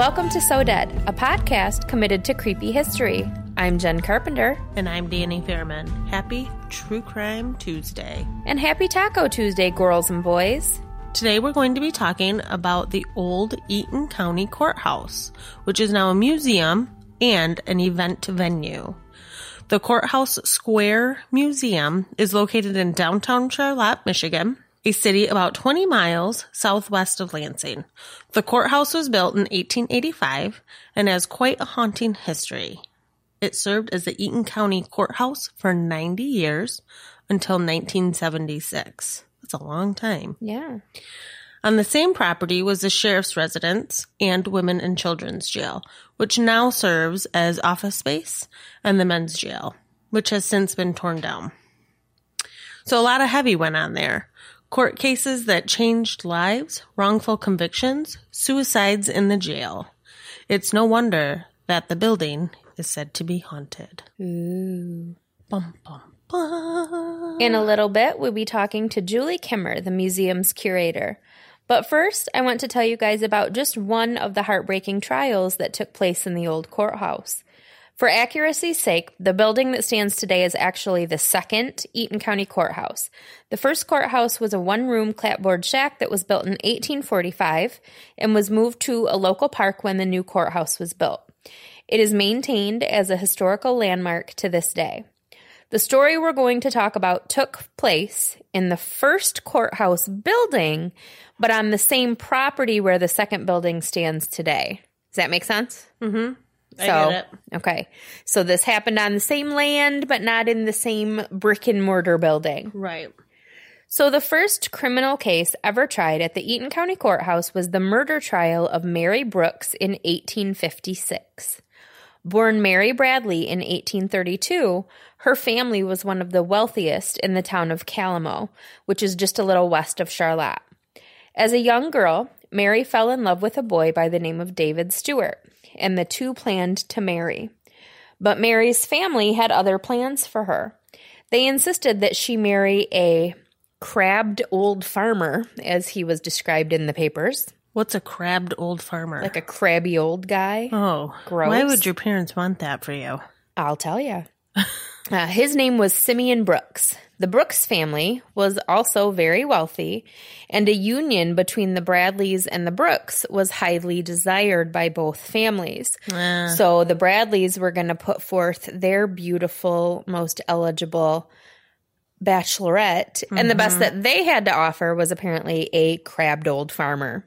Welcome to So Dead, a podcast committed to creepy history. I'm Jen Carpenter. And I'm Danny Fairman. Happy True Crime Tuesday. And happy Taco Tuesday, girls and boys. Today we're going to be talking about the old Eaton County Courthouse, which is now a museum and an event venue. The Courthouse Square Museum is located in downtown Charlotte, Michigan, a city about 20 miles southwest of Lansing. The courthouse was built in 1885 and has quite a haunting history. It served as the Eaton County Courthouse for 90 years until 1976. That's a long time. Yeah. On the same property was the sheriff's residence and women and children's jail, which now serves as office space, and the men's jail, which has since been torn down. So a lot of heavy went on there. Court cases that changed lives, wrongful convictions, suicides in the jail. It's no wonder that the building is said to be haunted. Ooh. Bum, bum, bum. In a little bit, we'll be talking to Julie Kimmer, the museum's curator. But first, I want to tell you guys about just one of the heartbreaking trials that took place in the old courthouse. For accuracy's sake, the building that stands today is actually the second Eaton County Courthouse. The first courthouse was a one-room clapboard shack that was built in 1845 and was moved to a local park when the new courthouse was built. It is maintained as a historical landmark to this day. The story we're going to talk about took place in the first courthouse building, but on the same property where the second building stands today. Does that make sense? Mm-hmm. I get it. Okay. So this happened on the same land, but not in the same brick and mortar building. Right. So the first criminal case ever tried at the Eaton County Courthouse was the murder trial of Mary Brooks in 1856. Born Mary Bradley in 1832, her family was one of the wealthiest in the town of Calamo, which is just a little west of Charlotte. As a young girl, Mary fell in love with a boy by the name of David Stewart, and the two planned to marry. But Mary's family had other plans for her. They insisted that she marry a crabbed old farmer, as he was described in the papers. What's a crabbed old farmer? Like a crabby old guy. Oh, gross. Why would your parents want that for you? I'll tell you. His name was Simeon Brooks. The Brooks family was also very wealthy, and a union between the Bradleys and the Brooks was highly desired by both families. So the Bradleys were going to put forth their beautiful, most eligible bachelorette, mm-hmm. and the best that they had to offer was apparently a crabbed old farmer.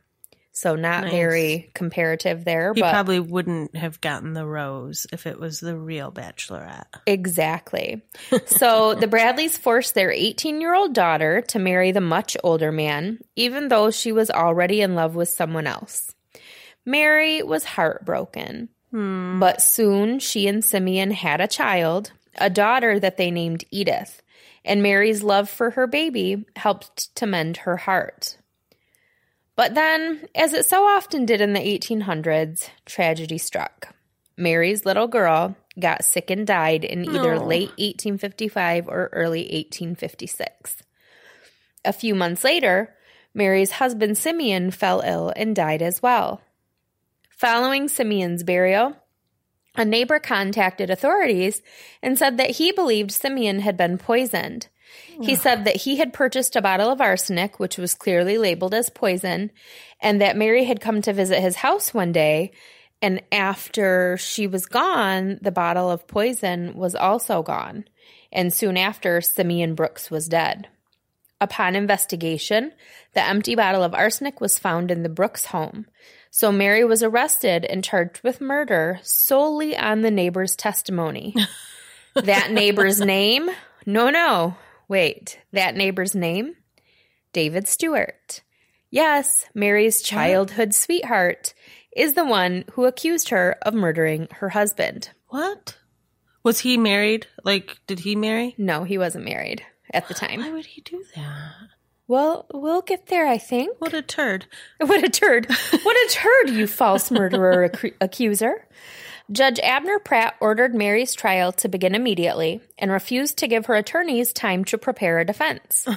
So not nice. Very comparative there. He probably wouldn't have gotten the rose if it was the real bachelorette. Exactly. So the Bradleys forced their 18-year-old daughter to marry the much older man, even though she was already in love with someone else. Mary was heartbroken, but soon she and Simeon had a child, a daughter that they named Edith, and Mary's love for her baby helped to mend her heart. But then, as it so often did in the 1800s, tragedy struck. Mary's little girl got sick and died in either late 1855 or early 1856. A few months later, Mary's husband Simeon fell ill and died as well. Following Simeon's burial, a neighbor contacted authorities and said that he believed Simeon had been poisoned. He said that he had purchased a bottle of arsenic, which was clearly labeled as poison, and that Mary had come to visit his house one day, and after she was gone, the bottle of poison was also gone. And soon after, Simeon Brooks was dead. Upon investigation, the empty bottle of arsenic was found in the Brooks home. So Mary was arrested and charged with murder solely on the neighbor's testimony. That neighbor's name? That neighbor's name? David Stewart. Yes, Mary's childhood sweetheart is the one who accused her of murdering her husband. What? Was he married? Like, did he marry? No, he wasn't married at the time. Why would he do that? Well, we'll get there, I think. What a turd. What a turd. What a turd, you false murderer accuser. Judge Abner Pratt ordered Mary's trial to begin immediately and refused to give her attorneys time to prepare a defense.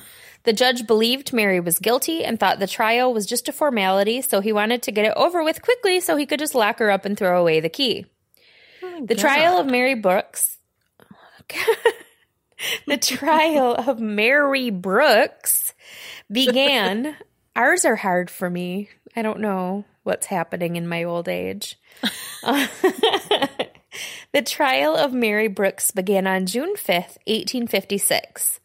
The judge believed Mary was guilty and thought the trial was just a formality, so he wanted to get it over with quickly so he could just lock her up and throw away the key. Oh, the trial of Mary Brooks... The trial of Mary Brooks began... Ours are hard for me. I don't know what's happening in my old age. The trial of Mary Brooks began on June 5th, 1856.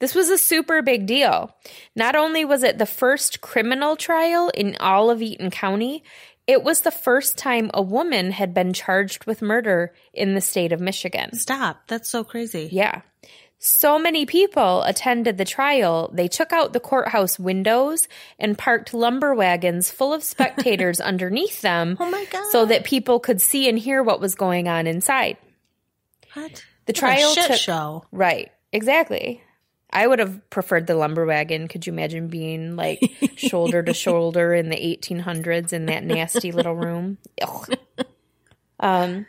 This was a super big deal. Not only was it the first criminal trial in all of Eaton County, it was the first time a woman had been charged with murder in the state of Michigan. Stop. That's so crazy. Yeah. So many people attended the trial, they took out the courthouse windows and parked lumber wagons full of spectators underneath them. Oh my God. So that people could see and hear what was going on inside. What? The trial took... shit show. Right. Exactly. I would have preferred the lumber wagon. Could you imagine being like shoulder to shoulder in the 1800s in that nasty little room? The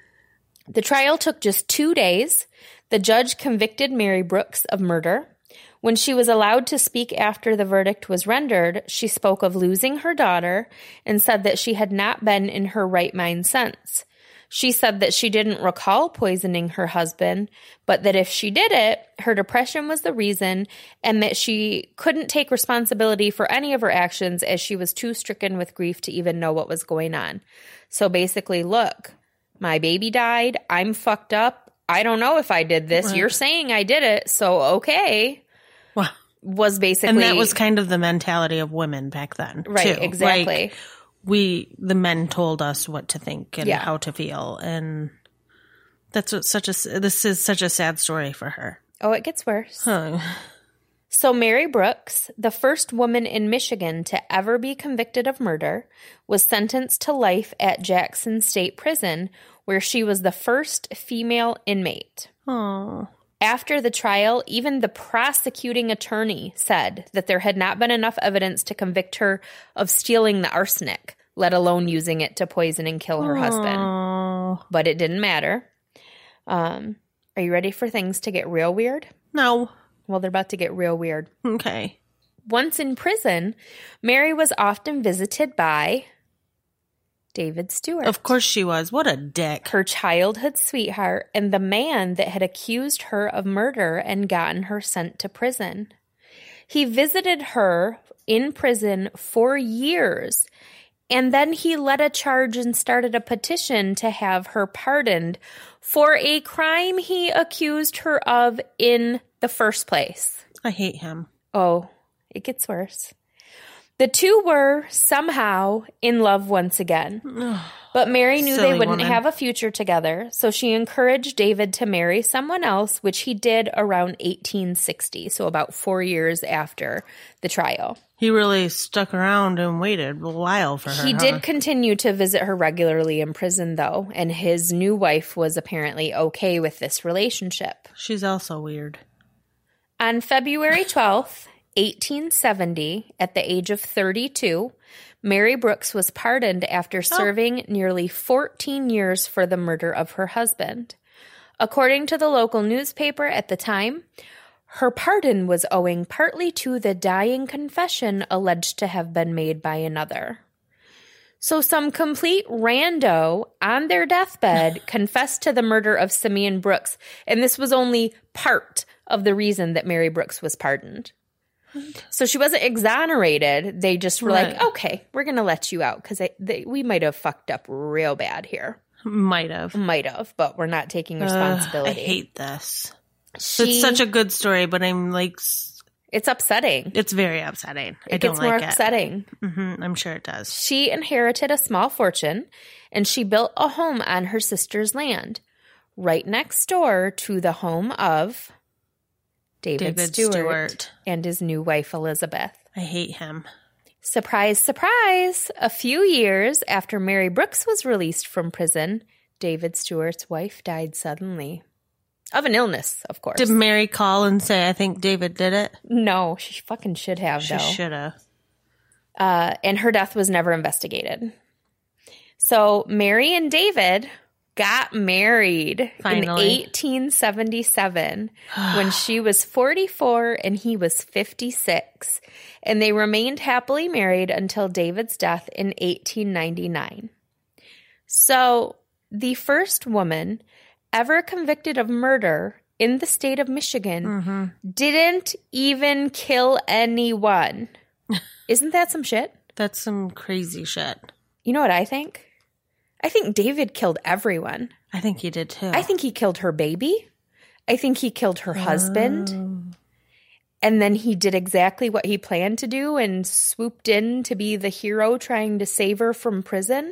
trial took just 2 days. The judge convicted Mary Brooks of murder. When she was allowed to speak after the verdict was rendered, she spoke of losing her daughter and said that she had not been in her right mind since. She said that she didn't recall poisoning her husband, but that if she did it, her depression was the reason, and that she couldn't take responsibility for any of her actions as she was too stricken with grief to even know what was going on. So basically, look, my baby died. I'm fucked up. I don't know if I did this. Right. You're saying I did it, so okay. Well, was basically... And that was kind of the mentality of women back then, right, too. Exactly. Like, the men told us what to think and how to feel, and that's what this is such a sad story for her. Oh, it gets worse. Huh. So Mary Brooks, the first woman in Michigan to ever be convicted of murder, was sentenced to life at Jackson State Prison, where she was the first female inmate. Aww. After the trial, even the prosecuting attorney said that there had not been enough evidence to convict her of stealing the arsenic, let alone using it to poison and kill her husband. But it didn't matter. Are you ready for things to get real weird? No. Well, they're about to get real weird. Okay. Once in prison, Mary was often visited by David Stewart. Of course she was. What a dick. Her childhood sweetheart and the man that had accused her of murder and gotten her sent to prison. He visited her in prison for years, and then he led a charge and started a petition to have her pardoned for a crime he accused her of in the first place. I hate him. Oh, it gets worse. The two were somehow in love once again, but Mary knew they wouldn't have a future together, so she encouraged David to marry someone else, which he did around 1860, so about 4 years after the trial. He really stuck around and waited a while for her. He did continue to visit her regularly in prison, though, and his new wife was apparently okay with this relationship. She's also weird. On February 12th, 1870, at the age of 32, Mary Brooks was pardoned after serving nearly 14 years for the murder of her husband. According to the local newspaper at the time, her pardon was owing partly to the dying confession alleged to have been made by another. So some complete rando on their deathbed confessed to the murder of Simeon Brooks, and this was only part of the reason that Mary Brooks was pardoned. So she wasn't exonerated. They just were like, okay, we're going to let you out because we might have fucked up real bad here. Might have, but we're not taking responsibility. I hate this. It's such a good story, but I'm like... It's upsetting. It's very upsetting. It gets more upsetting. Mm-hmm, I'm sure it does. She inherited a small fortune, and she built a home on her sister's land right next door to the home of... David Stewart and his new wife, Elizabeth. I hate him. Surprise, surprise. A few years after Mary Brooks was released from prison, David Stewart's wife died suddenly. Of an illness, of course. Did Mary call and say, I think David did it? No, she fucking should have, though. She should have. And her death was never investigated. So Mary and David got married finally in 1877 when she was 44 and he was 56. And they remained happily married until David's death in 1899. So the first woman ever convicted of murder in the state of Michigan didn't even kill anyone. Isn't that some shit? That's some crazy shit. You know what I think? I think David killed everyone. I think he did too. I think he killed her baby. I think he killed her husband. And then he did exactly what he planned to do and swooped in to be the hero trying to save her from prison.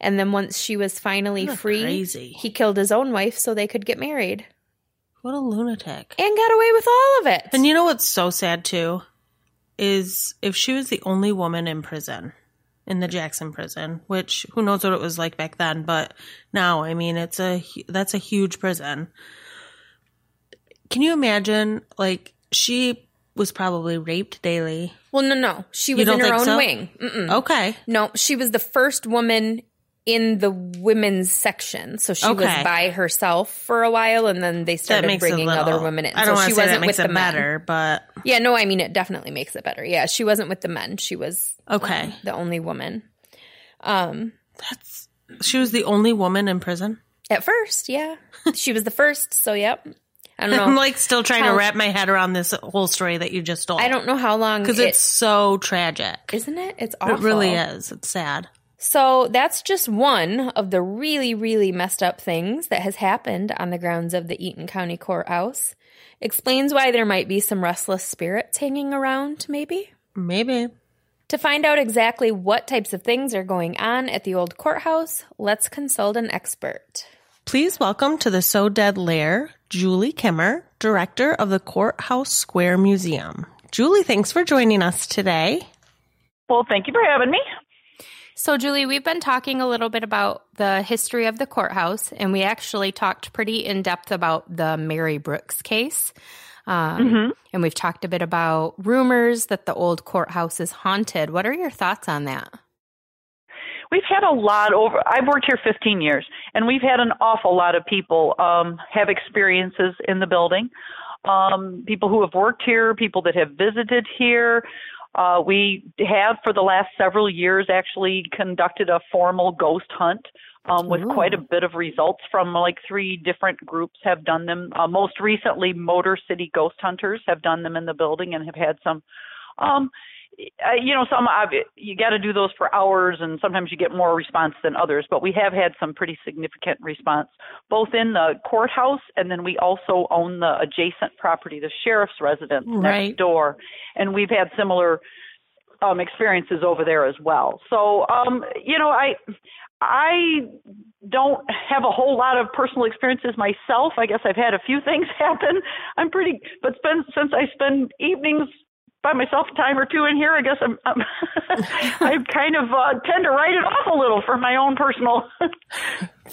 And then once she was finally free, he killed his own wife so they could get married. What a lunatic. And got away with all of it. And you know what's so sad too is if she was the only woman in prison, in the Jackson prison, which who knows what it was like back then, but now, I mean, that's a huge prison. Can you imagine, like, she was probably raped daily. Well, no. She was in her own wing. Mm-mm. Okay. No, she was the first woman in the women's section. So she was by herself for a while, and then they started bringing other women in. I don't want to say that makes it better, but... Yeah, no, I mean, it definitely makes it better. Yeah, she wasn't with the men. She was the only woman. She was the only woman in prison? At first, yeah. She was the first, so yep. I don't know. I'm like still trying to wrap my head around this whole story that you just told. I don't know how long. Because it's so tragic. Isn't it? It's awful. It really is. It's sad. So that's just one of the really, really messed up things that has happened on the grounds of the Eaton County Courthouse. Explains why there might be some restless spirits hanging around, maybe? Maybe. To find out exactly what types of things are going on at the old courthouse, let's consult an expert. Please welcome to the So Dead Lair, Julie Kimmer, director of the Courthouse Square Museum. Julie, thanks for joining us today. Well, thank you for having me. So, Julie, we've been talking a little bit about the history of the courthouse, and we actually talked pretty in-depth about the Mary Brooks case. And we've talked a bit about rumors that the old courthouse is haunted. What are your thoughts on that? We've had a lot I've worked here 15 years, and we've had an awful lot of people have experiences in the building. People who have worked here, people that have visited here. We have, for the last several years, actually conducted a formal ghost hunt with quite a bit of results from like three different groups have done them. Most recently, Motor City Ghost Hunters have done them in the building and have had some, you got to do those for hours, and sometimes you get more response than others. But we have had some pretty significant response, both in the courthouse, and then we also own the adjacent property, the sheriff's residence next door. And we've had similar experiences over there as well. So, I don't have a whole lot of personal experiences myself. I guess I've had a few things happen. Since I spend evenings by myself a time or two in here, I guess I kind of tend to write it off a little for my own personal.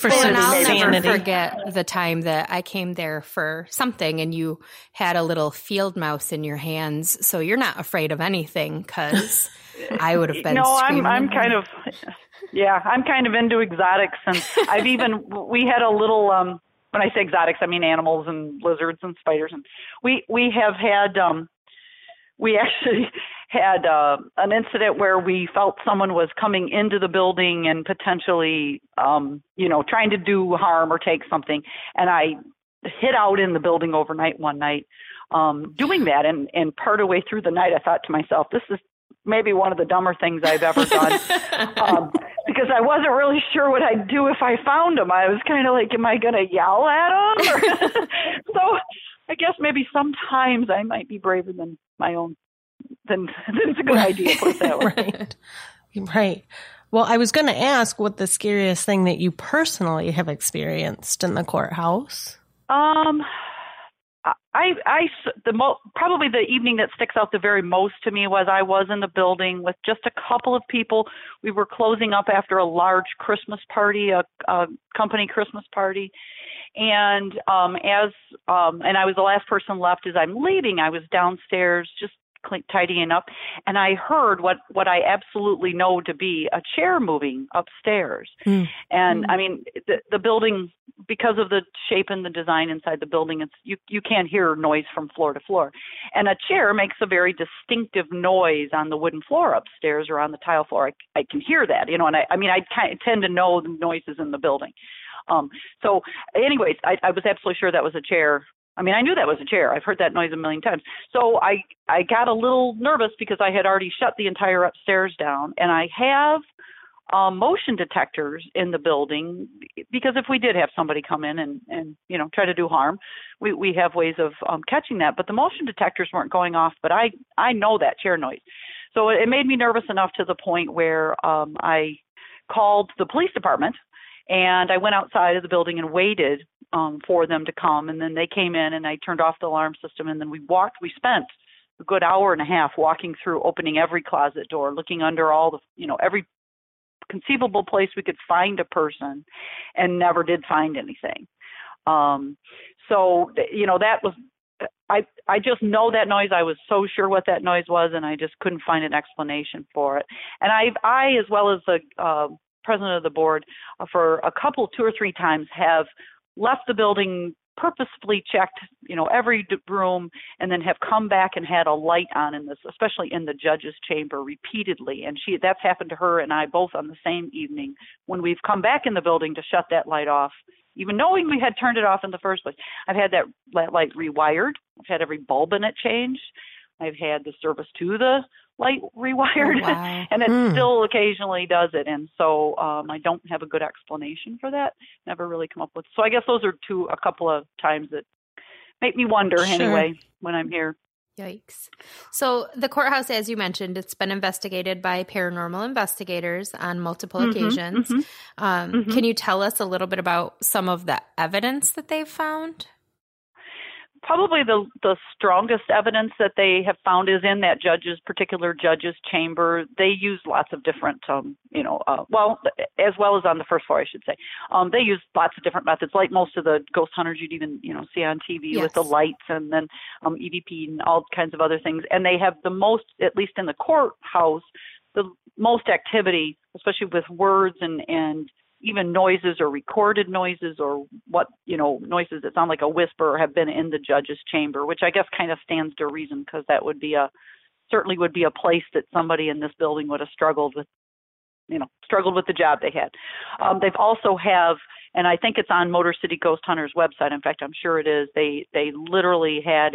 And I'll never forget the time that I came there for something, and you had a little field mouse in your hands, so you're not afraid of anything. Because I would have been. No, I'm kind of. Yeah, I'm kind of into exotics, and we had a little. When I say exotics, I mean animals and lizards and spiders, and we have had. We actually had an incident where we felt someone was coming into the building and potentially, trying to do harm or take something. And I hid out in the building overnight one night doing that. And part of the way through the night, I thought to myself, this is maybe one of the dumber things I've ever done because I wasn't really sure what I'd do if I found him. I was kind of like, am I going to yell at him? So I guess maybe sometimes I might be braver than my own. Then it's a good idea. Put it that way. Right. Well, I was going to ask what the scariest thing that you personally have experienced in the courthouse. Probably the evening that sticks out the very most to me was I was in the building with just a couple of people. We were closing up after a large Christmas party, a company Christmas party. And I was the last person left as I'm leaving. I was downstairs just tidying up, and I heard what I absolutely know to be a chair moving upstairs. And I mean, the building, because of the shape and the design inside the building, it's you can't hear noise from floor to floor. And a chair makes a very distinctive noise on the wooden floor upstairs or on the tile floor. I can hear that, you know, and I tend to know the noises in the building. So anyways, I was absolutely sure that was a chair. I mean, I knew that was a chair. I've heard that noise a million times. So I got a little nervous because I had already shut the entire upstairs down. And I have motion detectors in the building because if we did have somebody come in and you know, try to do harm, we have ways of catching that. But the motion detectors weren't going off, but I know that chair noise. So it made me nervous enough to the point where I called the police department. And I went outside of the building and waited for them to come. And then they came in and I turned off the alarm system. And then we spent a good hour and a half walking through, opening every closet door, looking under all the, you know, every conceivable place we could find a person, and never did find anything. So, you know, that was, I just know that noise. I was so sure what that noise was, and I just couldn't find an explanation for it. And I as well as the, president of the board, for two or three times have left the building, purposefully checked, you know, every room, and then have come back and had a light on in this, especially in the judge's chamber, repeatedly. And that's happened to her and I both on the same evening when we've come back in the building to shut that light off, even knowing we had turned it off in the first place. I've had that light rewired. I've had every bulb in it changed. I've had the service to the light rewired, oh, wow. And it still occasionally does it. And so I don't have a good explanation for that. Never really come up with. So I guess those are a couple of times that make me wonder, sure, anyway, when I'm here. Yikes. So the courthouse, as you mentioned, it's been investigated by paranormal investigators on multiple occasions. Can you tell us a little bit about some of the evidence that they've found? Probably the strongest evidence that they have found is in that particular judge's chamber. They use lots of different, as well as on the first floor, I should say. They use lots of different methods, like most of the ghost hunters you'd even, see on TV, yes, with the lights, and then EVP and all kinds of other things. And they have the most, at least in the courthouse, the most activity, especially with words and even noises or recorded noises or noises that sound like a whisper have been in the judge's chamber, which I guess kind of stands to reason, because that would be certainly a place that somebody in this building would have struggled with the job they had. They've also have, and I think it's on Motor City Ghost Hunters website. In fact, I'm sure it is. They literally had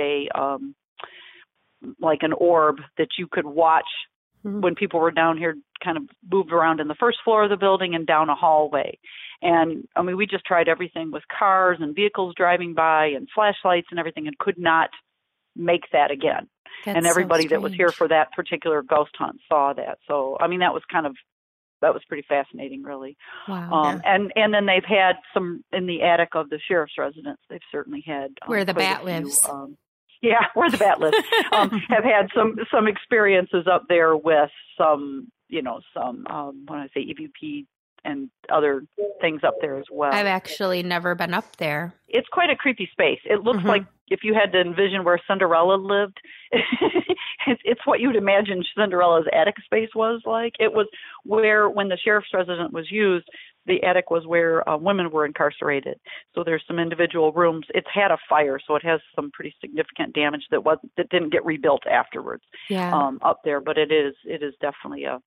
like an orb that you could watch when people were down here, kind of moved around in the first floor of the building and down a hallway. And I mean, we just tried everything with cars and vehicles driving by and flashlights and everything, and could not make that again. That's and everybody so that was here for that particular ghost hunt saw that. So, I mean, that was pretty fascinating, really. Wow. And then they've had some in the attic of the sheriff's residence. They've certainly had where the bat lives. Yeah, where the bat lives. Have had some experiences up there with EVP and other things up there as well. I've actually never been up there. It's quite a creepy space. It looks like if you had to envision where Cinderella lived, it's what you'd imagine Cinderella's attic space was like. It was where, when the sheriff's residence was used, the attic was where women were incarcerated. So there's some individual rooms. It's had a fire, so it has some pretty significant damage that didn't get rebuilt afterwards. Yeah. Up there, but it is definitely a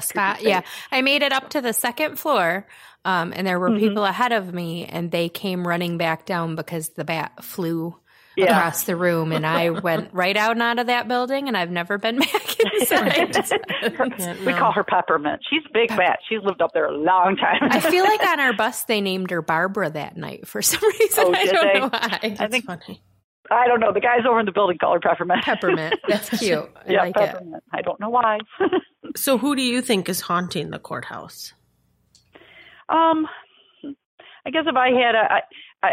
spot. Yeah, I made it up to the second floor, and there were people ahead of me, and they came running back down because the bat flew across the room, and I went right out and out of that building, and I've never been back inside. We call her Peppermint. She's a big bat. She's lived up there a long time. I feel like on our bus they named her Barbara that night for some reason. Oh, I don't know why. That's funny. I don't know. The guys over in the building call her Peppermint. Peppermint. That's cute. Yeah, like Peppermint. I don't know why. So who do you think is haunting the courthouse? I guess if I had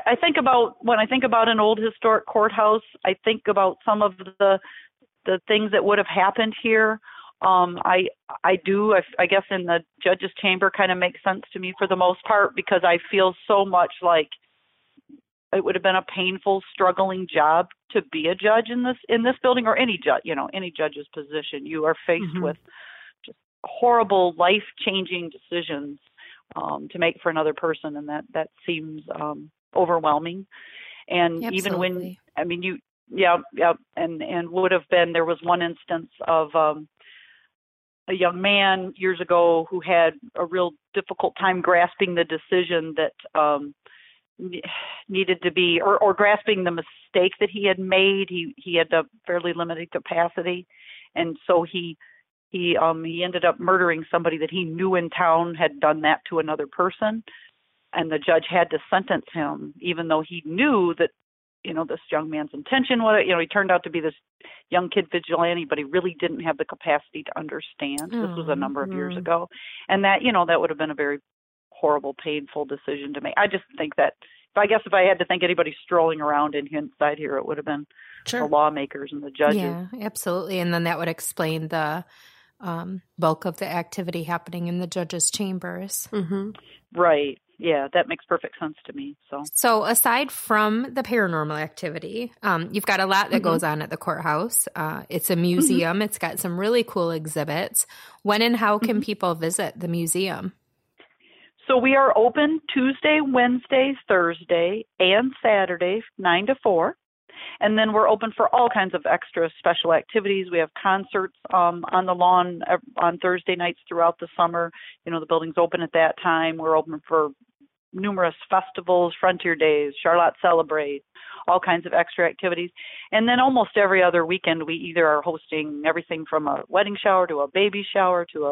I think about, when I think about an old historic courthouse, I think about some of the things that would have happened here. I guess in the judge's chamber kind of makes sense to me for the most part, because I feel so much like It would have been a painful, struggling job to be a judge in this building, or any judge, any judge's position. You are faced mm-hmm. with just horrible, life-changing decisions to make for another person, and that seems overwhelming. And absolutely. Even when and would have been. There was one instance of a young man years ago who had a real difficult time grasping the decision that needed to be, or grasping the mistake that he had made. He had a fairly limited capacity, and so he ended up murdering somebody that he knew in town had done that to another person, and the judge had to sentence him, even though he knew that this young man's intention was, he turned out to be this young kid vigilante, but he really didn't have the capacity to understand. This was a number of years ago. And that, that would have been a very horrible, painful decision to make. I just think that, if I had to think anybody strolling around in hindsight here, it would have been the lawmakers and the judges. Yeah, absolutely. And then that would explain the bulk of the activity happening in the judges' chambers. Mm-hmm. Right. Yeah, that makes perfect sense to me. So aside from the paranormal activity, you've got a lot that mm-hmm. goes on at the courthouse. It's a museum. Mm-hmm. It's got some really cool exhibits. When and how can mm-hmm. people visit the museum? So we are open Tuesday, Wednesday, Thursday, and Saturday, 9 to 4. And then we're open for all kinds of extra special activities. We have concerts on the lawn on Thursday nights throughout the summer. The building's open at that time. We're open for numerous festivals, Frontier Days, Charlotte Celebrate, all kinds of extra activities. And then almost every other weekend, we either are hosting everything from a wedding shower to a baby shower to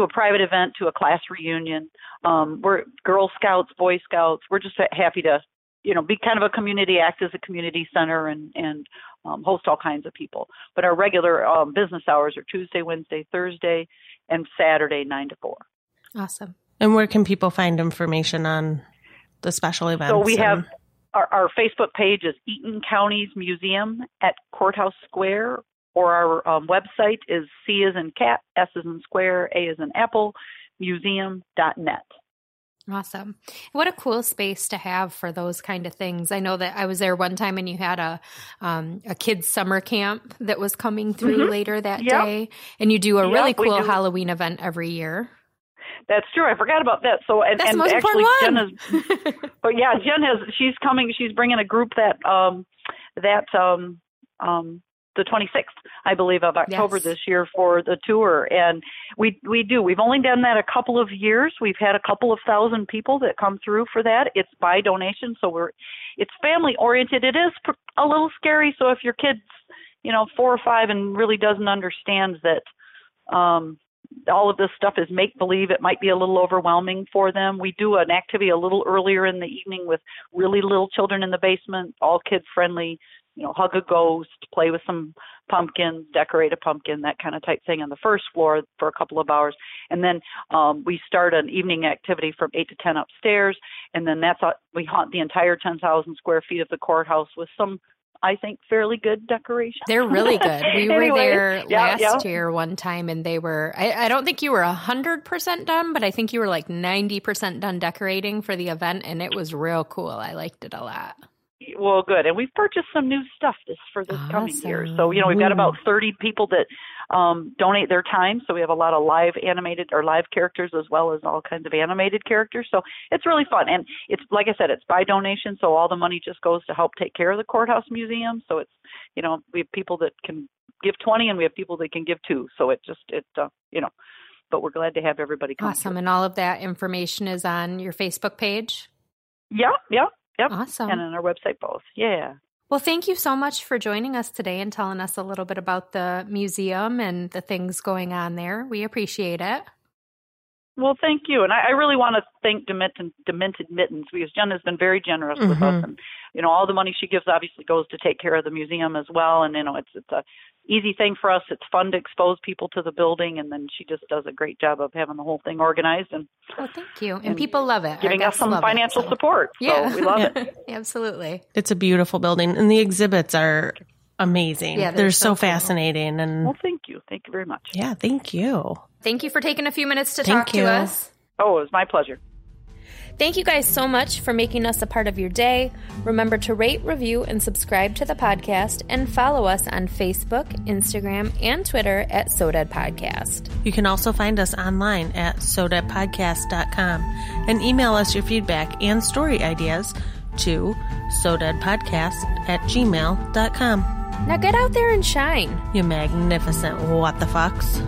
a private event to a class reunion. We're Girl Scouts, Boy Scouts. We're just happy to be kind of a community, act as a community center and host all kinds of people. But our regular business hours are Tuesday, Wednesday, Thursday, and Saturday, 9 to 4. Awesome. And where can people find information on the special events? So we have our Facebook page is Eaton County's Museum at Courthouse Square, or our website is C as in cat, S as in square, A as in apple, museum.net. Awesome. What a cool space to have for those kind of things. I know that I was there one time and you had a kids' summer camp that was coming through mm-hmm. later that yep. day. And you do a really cool Halloween event every year. That's true. I forgot about that. So, that's the most important one. Jen has, but yeah, Jen has, she's coming, she's bringing a group that, the 26th, I believe, of October this year for the tour. And we do. We've only done that a couple of years. We've had a couple of thousand people that come through for that. It's by donation, so it's family-oriented. It is a little scary, so if your kid's, 4 or 5 and really doesn't understand that all of this stuff is make-believe, it might be a little overwhelming for them. We do an activity a little earlier in the evening with really little children in the basement, all kid-friendly. Hug a ghost, play with some pumpkins, decorate a pumpkin, that kind of type thing on the first floor for a couple of hours. And then we start an evening activity from 8 to 10 upstairs. And then we haunt the entire 10,000 square feet of the courthouse with some, I think, fairly good decoration. They're really good. We were there last year one time, and they were, I don't think you were 100% done, but I think you were like 90% done decorating for the event. And it was real cool. I liked it a lot. Well, good. And we've purchased some new stuff for this coming year. So, we've got about 30 people that donate their time. So we have a lot of live characters as well as all kinds of animated characters. So it's really fun. And it's, like I said, it's by donation. So all the money just goes to help take care of the Courthouse Museum. So it's, we have people that can give 20 and we have people that can give 2. So it just, but we're glad to have everybody come. Awesome. Through. And all of that information is on your Facebook page? Yeah. Yeah. Yep. Awesome. And on our website both. Yeah. Well, thank you so much for joining us today and telling us a little bit about the museum and the things going on there. We appreciate it. Well, thank you. And I really want to thank Demented Mittens because Jen has been very generous mm-hmm. with us. And, all the money she gives obviously goes to take care of the museum as well. And, it's a easy thing for us. It's fun to expose people to the building. And then she just does a great job of having the whole thing organized. And thank you. And people love it. Giving us some financial support. Yeah. So we love it. Absolutely. It's a beautiful building. And the exhibits are amazing. Yeah, they're so fascinating. And well, thank you. Thank you very much. Yeah, thank you. Thank you for taking a few minutes to talk to us. Oh, it was my pleasure. Thank you guys so much for making us a part of your day. Remember to rate, review, and subscribe to the podcast, and follow us on Facebook, Instagram, and Twitter at SoDead Podcast. You can also find us online at SoDeadPodcast.com and email us your feedback and story ideas to SoDeadPodcast@gmail.com. Now get out there and shine, you magnificent what the fucks.